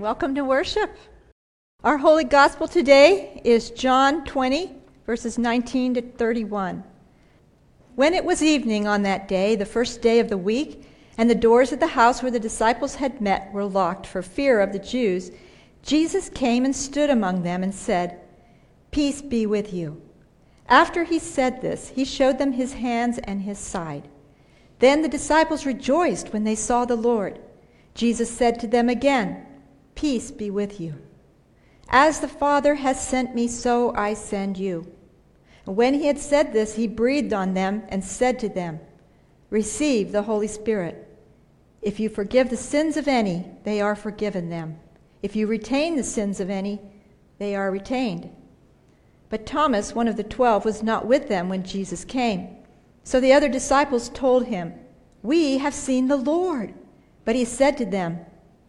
Welcome to worship. Our holy gospel today is John 20, verses 19 to 31. When it was evening on that day, the first day of the week, and the doors of the house where the disciples had met were locked for fear of the Jews, Jesus came and stood among them and said, "Peace be with you." After he said this, he showed them his hands and his side. Then the disciples rejoiced when they saw the Lord. Jesus said to them again, "Peace be with you. As the Father has sent me, so I send you." And when he had said this, he breathed on them and said to them, "Receive the Holy Spirit. If you forgive the sins of any, they are forgiven them. If you retain the sins of any, they are retained." But Thomas, one of the 12, was not with them when Jesus came. So the other disciples told him, "We have seen the Lord." But he said to them,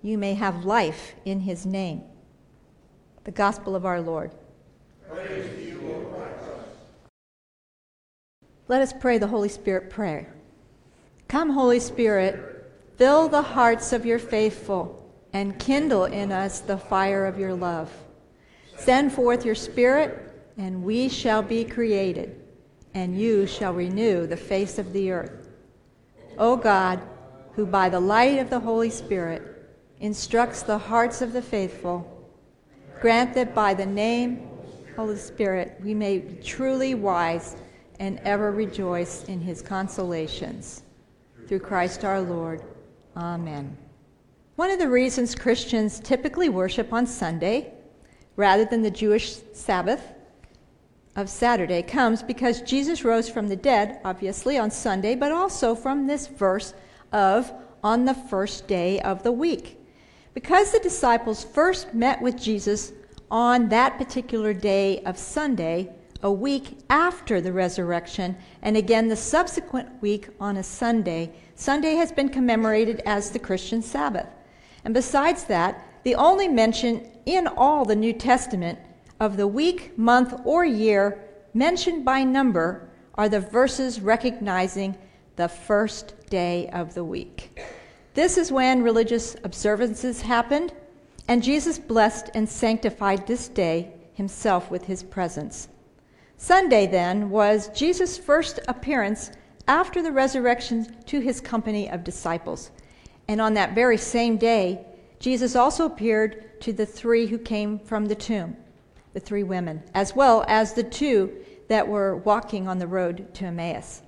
you may have life in his name. The gospel of our Lord. Praise to you, Lord Christ. Let us pray the Holy Spirit prayer. Come, Holy Spirit, fill the hearts of your faithful and kindle in us the fire of your love. Send forth your Spirit, and we shall be created, and you shall renew the face of the earth. O God, who by the light of the Holy Spirit instructs the hearts of the faithful, grant that by the name Holy Spirit we may be truly wise and ever rejoice in his consolations. Through Christ our Lord. Amen. One of the reasons Christians typically worship on Sunday rather than the Jewish Sabbath of Saturday comes because Jesus rose from the dead, obviously, on Sunday, but also from this verse of on the first day of the week. Because the disciples first met with Jesus on that particular day of Sunday, a week after the resurrection, and again the subsequent week on a Sunday, Sunday has been commemorated as the Christian Sabbath. And besides that, the only mention in all the New Testament of the week, month, or year mentioned by number are the verses recognizing the first day of the week. This is when religious observances happened, and Jesus blessed and sanctified this day himself with his presence. Sunday, then, was Jesus' first appearance after the resurrection to his company of disciples. And on that very same day, Jesus also appeared to the three who came from the tomb, the three women, as well as the two that were walking on the road to Emmaus.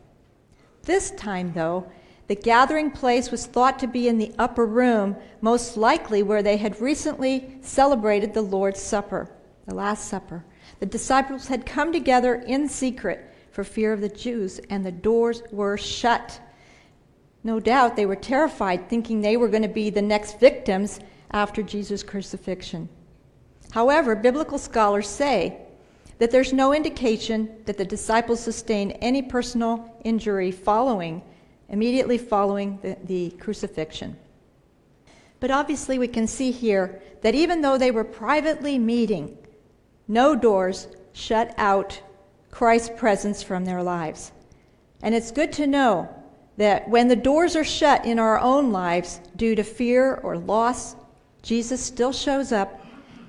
This time, though, the gathering place was thought to be in the upper room, most likely where they had recently celebrated the Lord's Supper, the Last Supper. The disciples had come together in secret for fear of the Jews, and the doors were shut. No doubt they were terrified, thinking they were going to be the next victims after Jesus' crucifixion. However, biblical scholars say that there's no indication that the disciples sustained any personal injury immediately following the crucifixion. But obviously we can see here that even though they were privately meeting, no doors shut out Christ's presence from their lives. And it's good to know that when the doors are shut in our own lives due to fear or loss, Jesus still shows up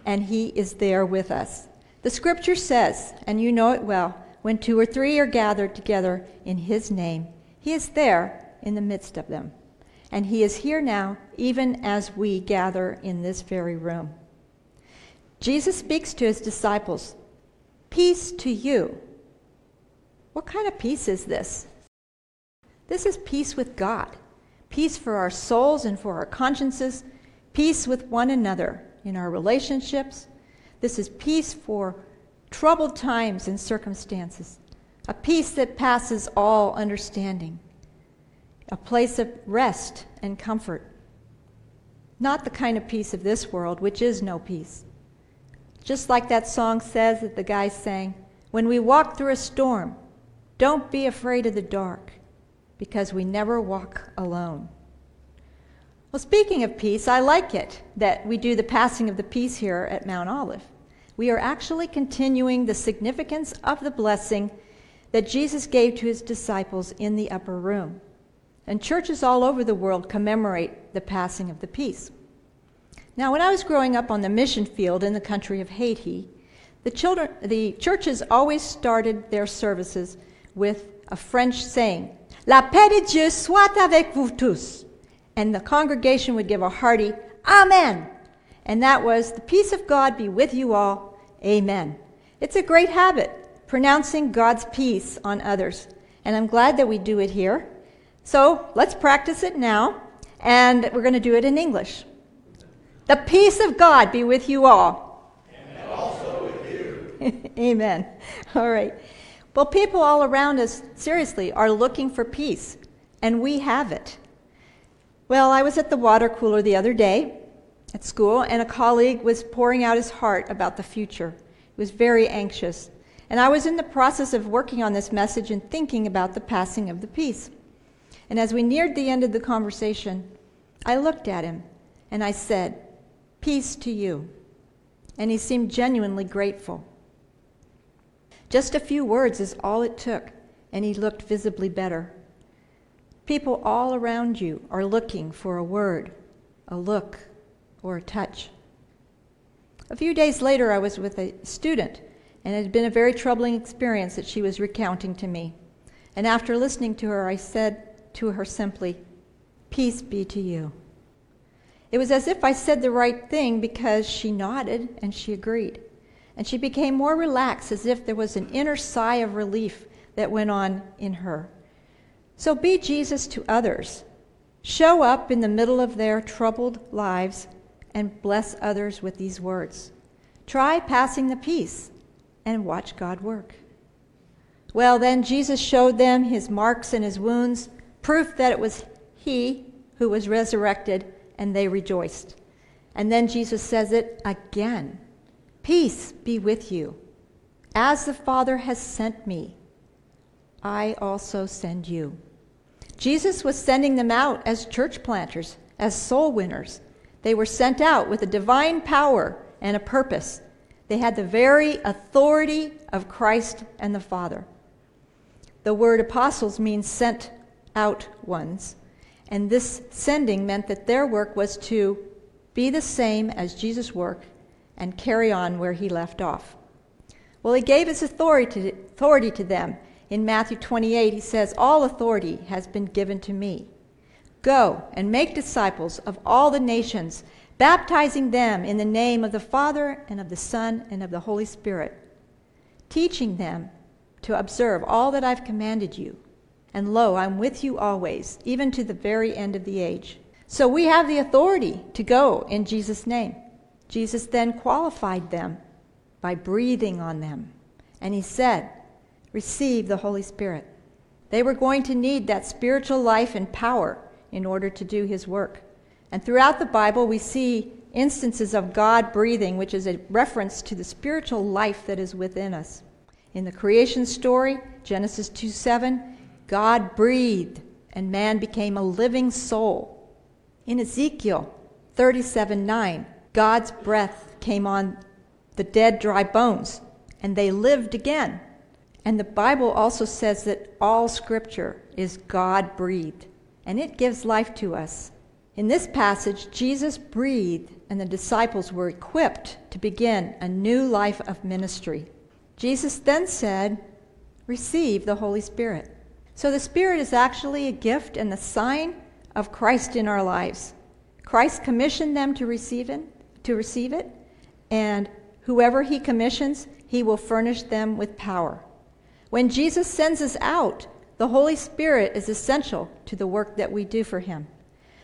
and he is there with us. The scripture says, and you know it well, when two or three are gathered together in his name, he is there in the midst of them, and he is here now, even as we gather in this very room. Jesus speaks to his disciples, "Peace to you." What kind of peace is this? This is peace with God, peace for our souls and for our consciences, peace with one another in our relationships. This is peace for troubled times and circumstances, a peace that passes all understanding, a place of rest and comfort. Not the kind of peace of this world, which is no peace. Just like that song says that the guy sang, "When we walk through a storm, don't be afraid of the dark, because we never walk alone." Well, speaking of peace, I like it that we do the Passing of the Peace here at Mount Olive. We are actually continuing the significance of the blessing that Jesus gave to his disciples in the upper room. And churches all over the world commemorate the Passing of the Peace. Now, when I was growing up on the mission field in the country of Haiti, the churches always started their services with a French saying, "La paix de Dieu soit avec vous tous." And the congregation would give a hearty Amen. And that was, "The peace of God be with you all. Amen." It's a great habit, pronouncing God's peace on others. And I'm glad that we do it here. So let's practice it now. And we're going to do it in English. The peace of God be with you all. And also with you. Amen. All right. Well, people all around us, seriously, are looking for peace. And we have it. Well, I was at the water cooler the other day at school, and a colleague was pouring out his heart about the future. He was very anxious. And I was in the process of working on this message and thinking about the passing of the peace. And as we neared the end of the conversation, I looked at him and I said, "Peace to you." And he seemed genuinely grateful. Just a few words is all it took, and he looked visibly better. People all around you are looking for a word, a look, or a touch. A few days later, I was with a student, and it had been a very troubling experience that she was recounting to me. And after listening to her, I said to her simply, "Peace be to you." It was as if I said the right thing, because she nodded and she agreed. And she became more relaxed, as if there was an inner sigh of relief that went on in her. So be Jesus to others. Show up in the middle of their troubled lives and bless others with these words. Try passing the peace and watch God work. Well, then Jesus showed them his marks and his wounds, proof that it was he who was resurrected, and they rejoiced. And then Jesus says it again. "Peace be with you. As the Father has sent me, I also send you." Jesus was sending them out as church planters, as soul winners. They were sent out with a divine power and a purpose. They had the very authority of Christ and the Father. The word apostles means sent out ones. And this sending meant that their work was to be the same as Jesus' work and carry on where he left off. Well, he gave his authority to them. In Matthew 28, he says, "All authority has been given to me. Go and make disciples of all the nations, baptizing them in the name of the Father and of the Son and of the Holy Spirit, teaching them to observe all that I've commanded you. And lo, I'm with you always, even to the very end of the age." So we have the authority to go in Jesus' name. Jesus then qualified them by breathing on them. And he said, "Receive the Holy Spirit." They were going to need that spiritual life and power in order to do his work. And throughout the Bible, we see instances of God breathing, which is a reference to the spiritual life that is within us. In the creation story, Genesis 2:7, God breathed and man became a living soul. In Ezekiel 37:9, God's breath came on the dead, dry bones, and they lived again. And the Bible also says that all Scripture is God-breathed, and it gives life to us. In this passage, Jesus breathed, and the disciples were equipped to begin a new life of ministry. Jesus then said, "Receive the Holy Spirit." So the Spirit is actually a gift and the sign of Christ in our lives. Christ commissioned them to receive it, and Whoever he commissions, he will furnish them with power. When Jesus sends us out, the Holy Spirit is essential to the work that we do for him.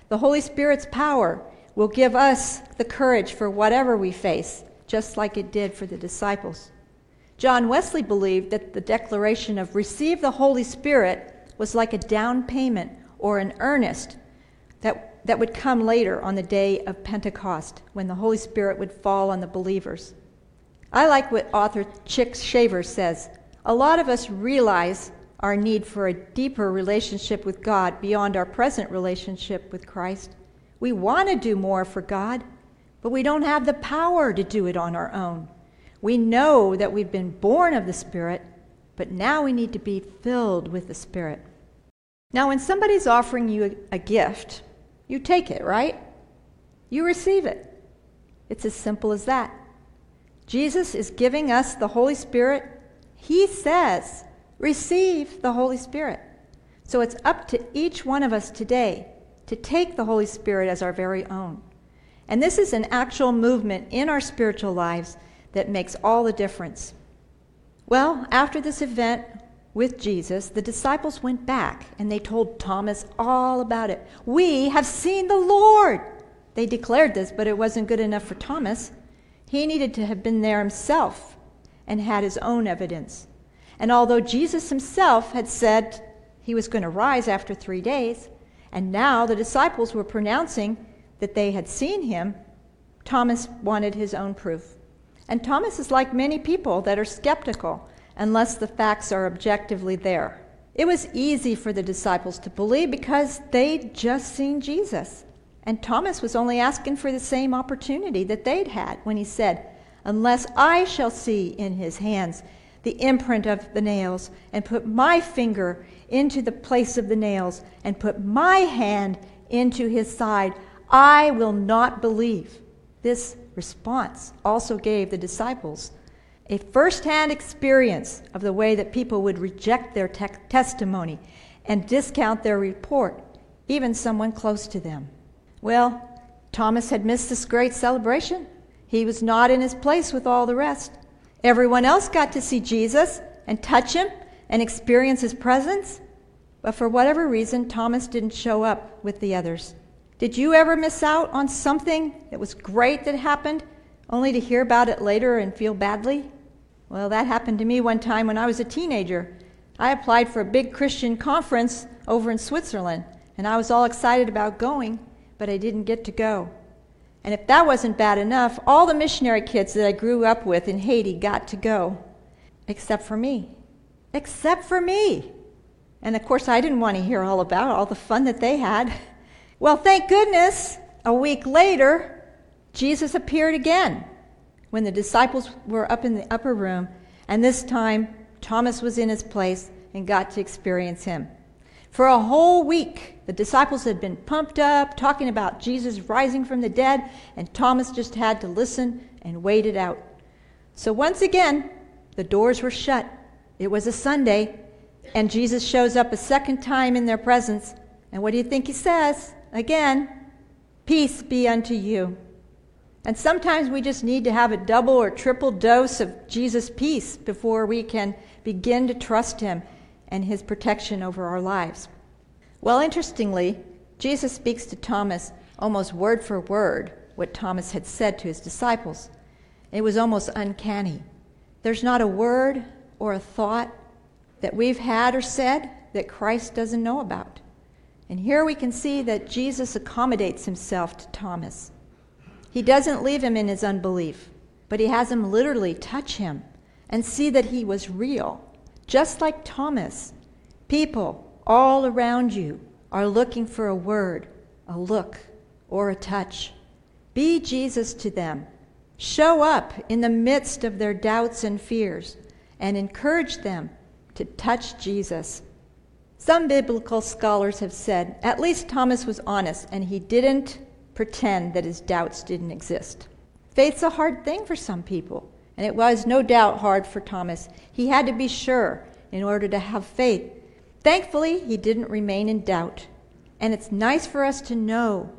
The Holy Spirit's power will give us the courage for whatever we face, just like it did for the disciples. John Wesley believed that the declaration of receive the Holy Spirit was like a down payment or an earnest that would come later on the day of Pentecost when the Holy Spirit would fall on the believers. I like what author Chick Shaver says. A lot of us realize our need for a deeper relationship with God beyond our present relationship with Christ. We want to do more for God, but we don't have the power to do it on our own. We know that we've been born of the Spirit, but now we need to be filled with the Spirit. Now, when somebody's offering you a gift, you take it, right? You receive it. It's as simple as that. Jesus is giving us the Holy Spirit. He says, receive the Holy Spirit. So it's up to each one of us today to take the Holy Spirit as our very own. And this is an actual movement in our spiritual lives that makes all the difference. Well, after this event with Jesus, the disciples went back and they told Thomas all about it. We have seen the Lord! They declared this, but it wasn't good enough for Thomas. He needed to have been there himself and had his own evidence. And although Jesus himself had said he was going to rise after 3 days, and now the disciples were pronouncing that they had seen him, Thomas wanted his own proof. And Thomas is like many people that are skeptical unless the facts are objectively there. It was easy for the disciples to believe because they'd just seen Jesus. And Thomas was only asking for the same opportunity that they'd had when he said, "Unless I shall see in his hands the imprint of the nails, and put my finger into the place of the nails, and put my hand into his side, I will not believe." This response also gave the disciples a first-hand experience of the way that people would reject their testimony and discount their report, even someone close to them. Well, Thomas had missed this great celebration. He was not in his place with all the rest. Everyone else got to see Jesus and touch him and experience his presence. But for whatever reason, Thomas didn't show up with the others. Did you ever miss out on something that was great that happened, only to hear about it later and feel badly? Well, that happened to me one time when I was a teenager. I applied for a big Christian conference over in Switzerland, and I was all excited about going, but I didn't get to go. And if that wasn't bad enough, all the missionary kids that I grew up with in Haiti got to go, except for me. Except for me! And of course, I didn't want to hear all about all the fun that they had. Well, thank goodness, a week later, Jesus appeared again when the disciples were up in the upper room, and this time Thomas was in his place and got to experience him. For a whole week, the disciples had been pumped up, talking about Jesus rising from the dead, and Thomas just had to listen and wait it out. So once again, the doors were shut. It was a Sunday, and Jesus shows up a second time in their presence. And what do you think he says? Again, peace be unto you. And sometimes we just need to have a double or triple dose of Jesus' peace before we can begin to trust him and his protection over our lives. Well, interestingly, Jesus speaks to Thomas almost word for word what Thomas had said to his disciples. It was almost uncanny. There's not a word or a thought that we've had or said that Christ doesn't know about. And here we can see that Jesus accommodates himself to Thomas. He doesn't leave him in his unbelief, but he has him literally touch him and see that he was real. Just like Thomas, people all around you are looking for a word, a look, or a touch. Be Jesus to them. Show up in the midst of their doubts and fears and encourage them to touch Jesus. Some biblical scholars have said at least Thomas was honest and he didn't pretend that his doubts didn't exist. Faith's a hard thing for some people. And it was no doubt hard for Thomas. He had to be sure in order to have faith. Thankfully, he didn't remain in doubt. And it's nice for us to know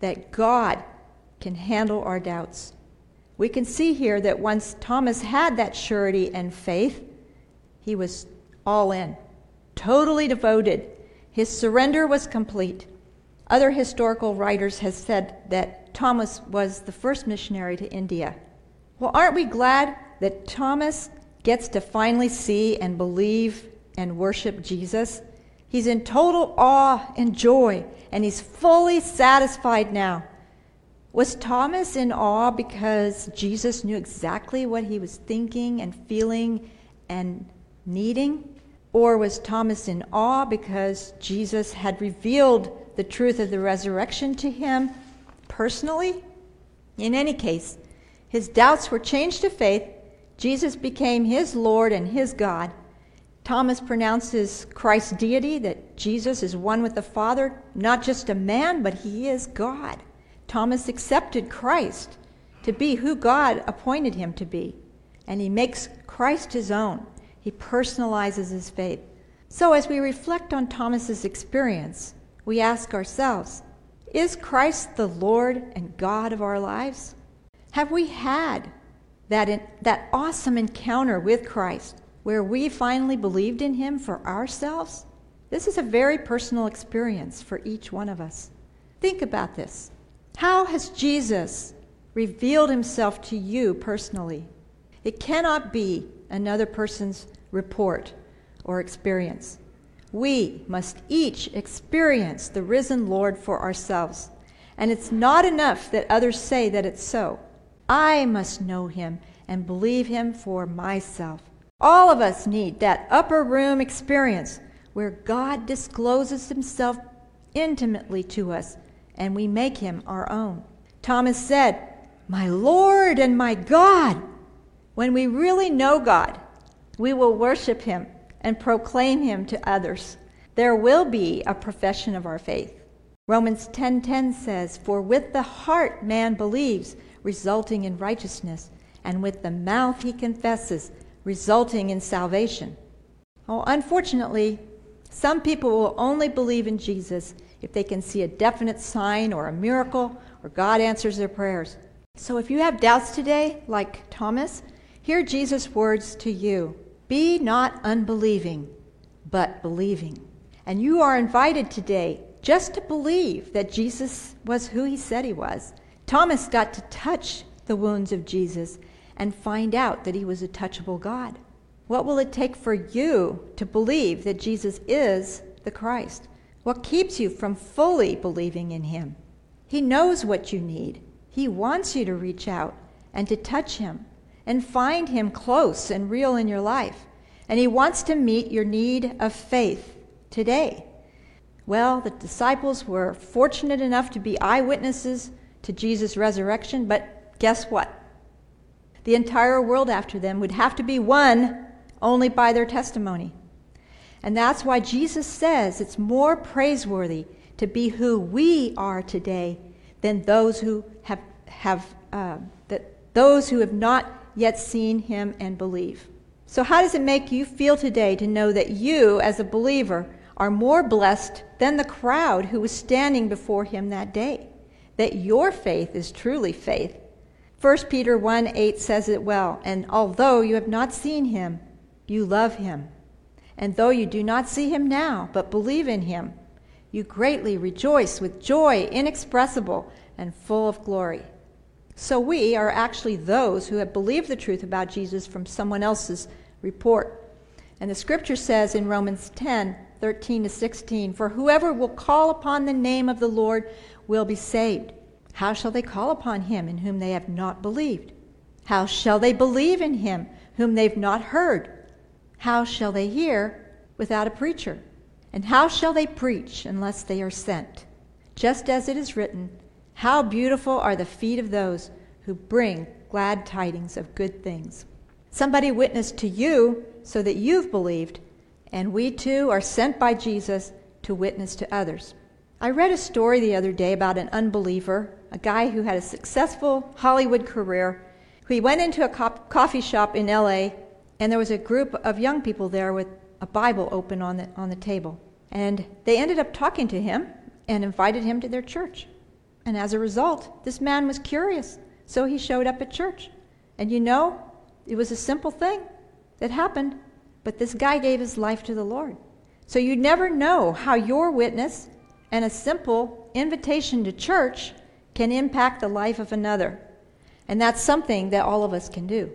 that God can handle our doubts. We can see here that once Thomas had that surety and faith, he was all in, totally devoted. His surrender was complete. Other historical writers have said that Thomas was the first missionary to India. Well, aren't we glad that Thomas gets to finally see and believe and worship Jesus? He's in total awe and joy, and he's fully satisfied now. Was Thomas in awe because Jesus knew exactly what he was thinking and feeling and needing? Or was Thomas in awe because Jesus had revealed the truth of the resurrection to him personally? In any case, his doubts were changed to faith. Jesus became his Lord and his God. Thomas pronounces Christ's deity, that Jesus is one with the Father, not just a man, but he is God. Thomas accepted Christ to be who God appointed him to be, and he makes Christ his own. He personalizes his faith. So as we reflect on Thomas's experience, we ask ourselves, is Christ the Lord and God of our lives? Have we had that awesome encounter with Christ where we finally believed in him for ourselves? This is a very personal experience for each one of us. Think about this. How has Jesus revealed himself to you personally? It cannot be another person's report or experience. We must each experience the risen Lord for ourselves. And it's not enough that others say that it's so. I must know him and believe him for myself. All of us need that upper room experience where God discloses himself intimately to us and we make him our own. Thomas said, "My Lord and my God." When we really know God, we will worship him and proclaim him to others. There will be a profession of our faith. Romans 10:10 says, "For with the heart man believes, resulting in righteousness, and with the mouth he confesses, resulting in salvation." Oh, unfortunately, some people will only believe in Jesus if they can see a definite sign or a miracle or God answers their prayers. So if you have doubts today, like Thomas, hear Jesus' words to you. Be not unbelieving, but believing. And you are invited today just to believe that Jesus was who he said he was. Thomas got to touch the wounds of Jesus and find out that he was a touchable God. What will it take for you to believe that Jesus is the Christ? What keeps you from fully believing in him? He knows what you need. He wants you to reach out and to touch him and find him close and real in your life. And he wants to meet your need of faith today. Well, the disciples were fortunate enough to be eyewitnesses to Jesus' resurrection, but guess what? The entire world after them would have to be won only by their testimony. And that's why Jesus says it's more praiseworthy to be who we are today than those who have not yet seen him and believe. So how does it make you feel today to know that you, as a believer, are more blessed than the crowd who was standing before him that day? That your faith is truly faith. 1 Peter 1:8 says it well, "And although you have not seen him, you love him. And though you do not see him now, but believe in him, you greatly rejoice with joy inexpressible and full of glory." So we are actually those who have believed the truth about Jesus from someone else's report. And the scripture says in Romans 10:13-16, "For whoever will call upon the name of the Lord will be saved. How shall they call upon him in whom they have not believed? How shall they believe in him whom they've not heard? How shall they hear without a preacher? And how shall they preach unless they are sent? Just as it is written, how beautiful are the feet of those who bring glad tidings of good things." Somebody witnessed to you so that you've believed, and we too are sent by Jesus to witness to others. I read a story the other day about an unbeliever, a guy who had a successful Hollywood career. He went into a coffee shop in L.A., and there was a group of young people there with a Bible open on the table. And they ended up talking to him and invited him to their church. And as a result, this man was curious. So he showed up at church. And you know, it was a simple thing that happened, but this guy gave his life to the Lord. So you never know how your witness and a simple invitation to church can impact the life of another. And that's something that all of us can do.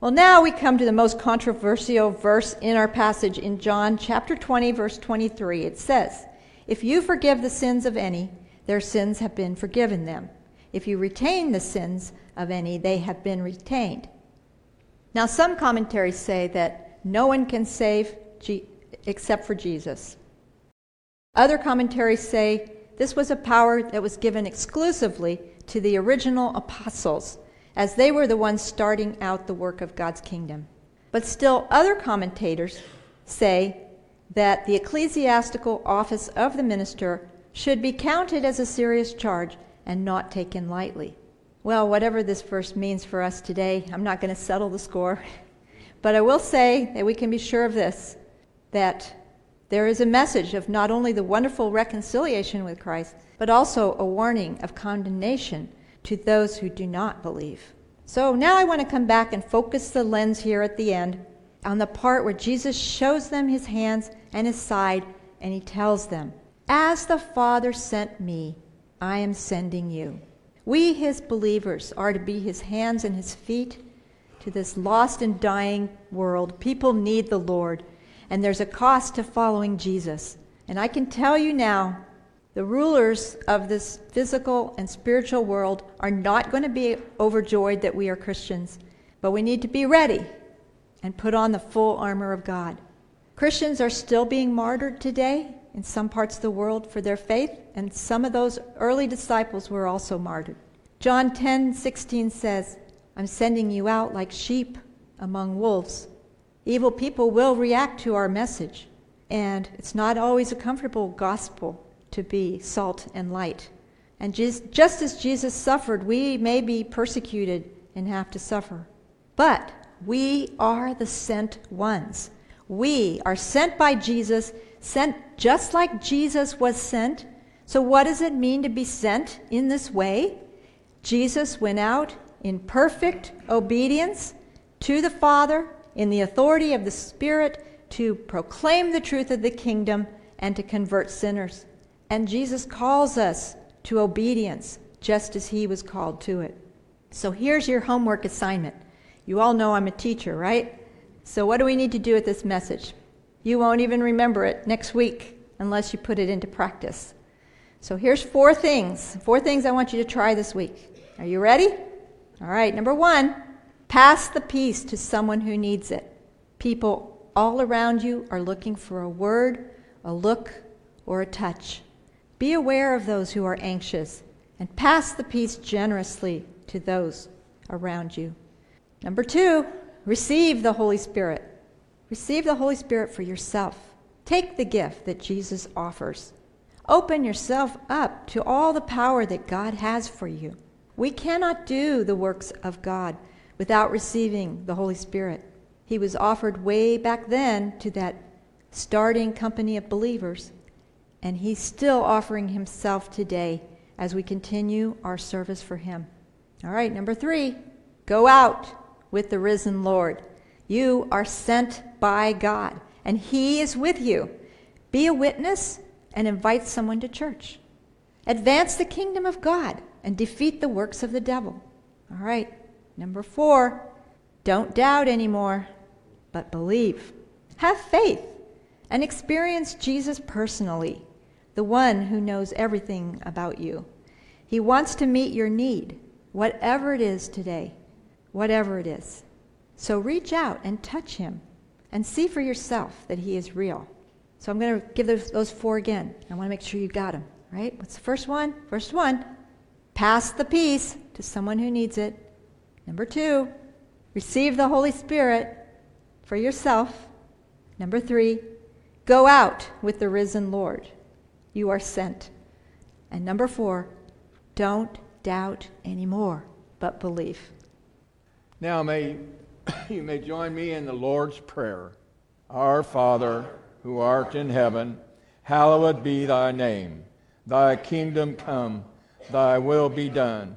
Well, now we come to the most controversial verse in our passage in John chapter 20, verse 23. It says, "If you forgive the sins of any, their sins have been forgiven them. If you retain the sins of any, they have been retained." Now, some commentaries say that no one can save except for Jesus. Other commentaries say this was a power that was given exclusively to the original apostles, as they were the ones starting out the work of God's kingdom. But still, other commentators say that the ecclesiastical office of the minister should be counted as a serious charge and not taken lightly. Well, whatever this verse means for us today, I'm not going to settle the score. But I will say that we can be sure of this, that there is a message of not only the wonderful reconciliation with Christ, but also a warning of condemnation to those who do not believe. So now I want to come back and focus the lens here at the end on the part where Jesus shows them his hands and his side, and he tells them, "As the Father sent me, I am sending you." We, his believers, are to be his hands and his feet to this lost and dying world. People need the Lord, and there's a cost to following Jesus. And I can tell you now, the rulers of this physical and spiritual world are not going to be overjoyed that we are Christians, but we need to be ready and put on the full armor of God. Christians are still being martyred today in some parts of the world for their faith, and some of those early disciples were also martyred. John 10:16 says, "I'm sending you out like sheep among wolves." Evil people will react to our message, and it's not always a comfortable gospel to be salt and light. And just as Jesus suffered, we may be persecuted and have to suffer. But we are the sent ones. We are sent by Jesus, sent just like Jesus was sent. So what does it mean to be sent in this way? Jesus went out in perfect obedience to the Father, in the authority of the Spirit, to proclaim the truth of the kingdom and to convert sinners. And Jesus calls us to obedience, just as he was called to it. So here's your homework assignment. You all know I'm a teacher, right? So what do we need to do with this message? You won't even remember it next week unless you put it into practice. So here's four things I want you to try this week. Are you ready? All right, number one, pass the peace to someone who needs it. People all around you are looking for a word, a look, or a touch. Be aware of those who are anxious and pass the peace generously to those around you. Number two, receive the Holy Spirit. Receive the Holy Spirit for yourself. Take the gift that Jesus offers. Open yourself up to all the power that God has for you. We cannot do the works of God without receiving the Holy Spirit. He was offered way back then to that starting company of believers. And he's still offering himself today as we continue our service for him. All right, number three, go out with the risen Lord. You are sent by God, and he is with you. Be a witness and invite someone to church. Advance the kingdom of God and defeat the works of the devil. All right, number four, don't doubt anymore, but believe. Have faith and experience Jesus personally, the one who knows everything about you. He wants to meet your need, whatever it is today, whatever it is. So reach out and touch him and see for yourself that he is real. So I'm going to give those four again. I want to make sure you got them, right? What's the first one? First one, pass the peace to someone who needs it. Number two, receive the Holy Spirit for yourself. Number three, go out with the risen Lord. You are sent. And number four, don't doubt anymore, but believe. Now you may join me in the Lord's Prayer. Our Father, who art in heaven, hallowed be thy name. Thy kingdom come, thy will be done